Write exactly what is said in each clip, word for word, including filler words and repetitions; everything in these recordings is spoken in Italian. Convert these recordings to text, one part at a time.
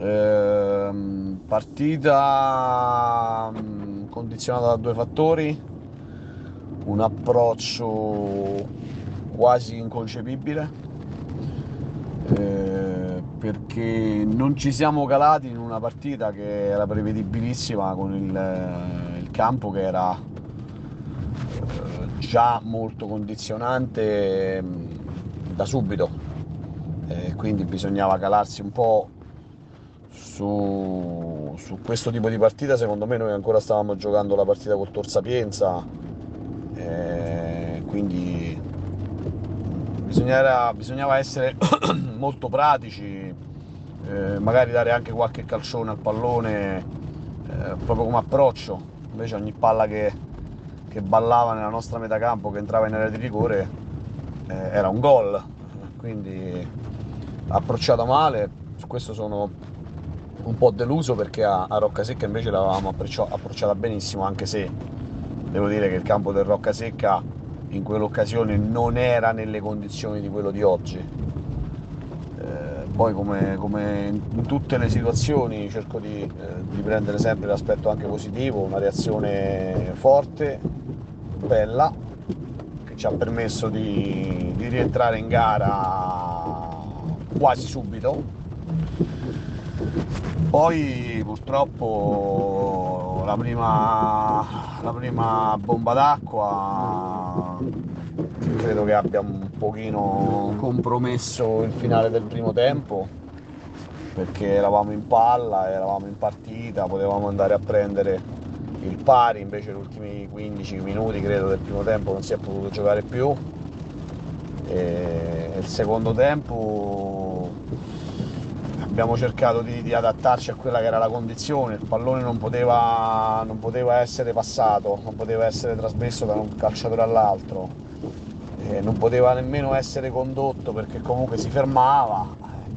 Eh, partita condizionata da due fattori: un approccio quasi inconcepibile, eh, perché non ci siamo calati in una partita che era prevedibilissima, con il, il campo che era eh, già molto condizionante eh, da subito, eh, quindi bisognava calarsi un po'. Su, su questo tipo di partita, secondo me, noi ancora stavamo giocando la partita col Tor Sapienza, eh, quindi bisognava, bisognava essere molto pratici, eh, magari dare anche qualche calcione al pallone, eh, proprio come approccio. Invece ogni palla che, che ballava nella nostra metà campo, che entrava in area di rigore, eh, era un gol, quindi approcciata male. Su questo sono un po' deluso, perché a, a Roccasecca invece l'avevamo approcciata benissimo, anche se devo dire che il campo del Roccasecca in quell'occasione non era nelle condizioni di quello di oggi. Eh, poi come, come in tutte le situazioni cerco di, eh, di prendere sempre l'aspetto anche positivo, una reazione forte, bella, che ci ha permesso di, di rientrare in gara quasi subito. Poi purtroppo la prima, la prima bomba d'acqua credo che abbia un pochino compromesso il finale del primo tempo, perché eravamo in palla, eravamo in partita, potevamo andare a prendere il pari. Invece gli ultimi quindici minuti credo del primo tempo non si è potuto giocare più, e il secondo tempo abbiamo cercato di, di adattarci a quella che era la condizione. Il pallone non poteva, non poteva essere passato, non poteva essere trasmesso da un calciatore all'altro, e non poteva nemmeno essere condotto, perché comunque si fermava.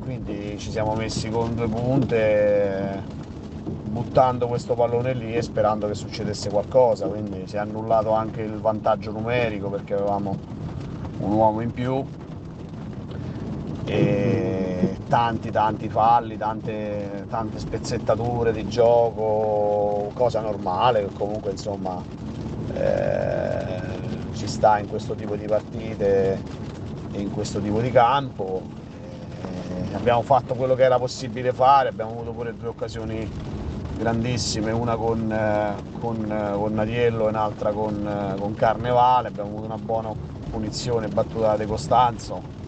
Quindi ci siamo messi con due punte, buttando questo pallone lì e sperando che succedesse qualcosa. Quindi si è annullato anche il vantaggio numerico, perché avevamo un uomo in più, e tanti tanti falli, tante, tante spezzettature di gioco, cosa normale che comunque insomma eh, ci sta in questo tipo di partite e in questo tipo di campo. Eh, abbiamo fatto quello che era possibile fare, abbiamo avuto pure due occasioni grandissime, una con, eh, con, eh, con Nadiello e un'altra con, eh, con Carnevale. Abbiamo avuto una buona punizione battuta da De Costanzo,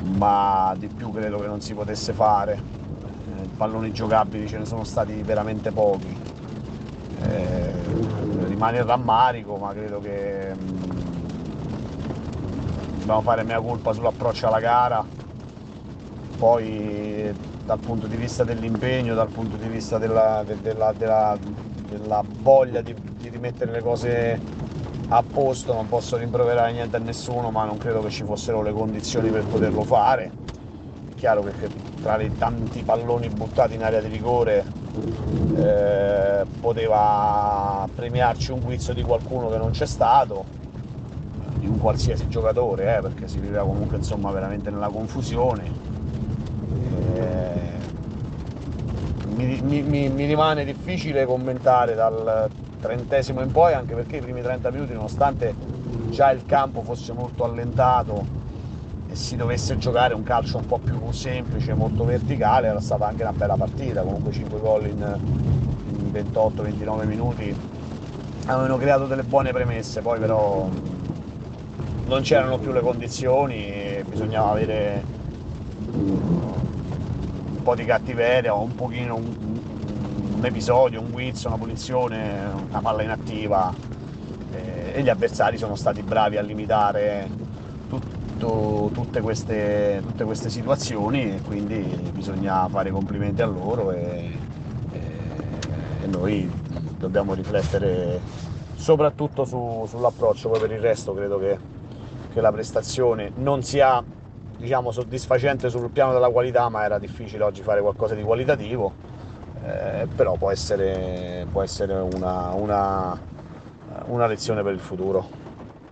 ma di più credo che non si potesse fare. Eh, palloni giocabili ce ne sono stati veramente pochi. Eh, rimane il rammarico, ma credo che mh, dobbiamo fare mea colpa sull'approccio alla gara. Poi dal punto di vista dell'impegno, dal punto di vista della, della, della, della voglia di, di rimettere le cose a posto, non posso rimproverare niente a nessuno, ma non credo che ci fossero le condizioni per poterlo fare. È chiaro che tra i tanti palloni buttati in area di rigore eh, poteva premiarci un guizzo di qualcuno che non c'è stato, di un qualsiasi giocatore, eh, perché si viveva comunque insomma veramente nella confusione. eh, mi, mi, mi, mi rimane difficile commentare dal trentesimo in poi, anche perché i primi trenta minuti, nonostante già il campo fosse molto allentato e si dovesse giocare un calcio un po' più semplice, molto verticale, era stata anche una bella partita. Comunque cinque gol in, in ventotto ventinove minuti avevano creato delle buone premesse. Poi però non c'erano più le condizioni e bisognava avere un po' di cattiveria, o un pochino un, un episodio, un guizzo, una punizione, una palla inattiva, eh, e gli avversari sono stati bravi a limitare tutto, tutte, queste, tutte queste situazioni, e quindi bisogna fare complimenti a loro, e, e, e noi dobbiamo riflettere soprattutto su, sull'approccio. Poi per il resto credo che, che la prestazione non sia, diciamo, soddisfacente sul piano della qualità, ma era difficile oggi fare qualcosa di qualitativo. Eh, però può essere, può essere una, una, una lezione per il futuro.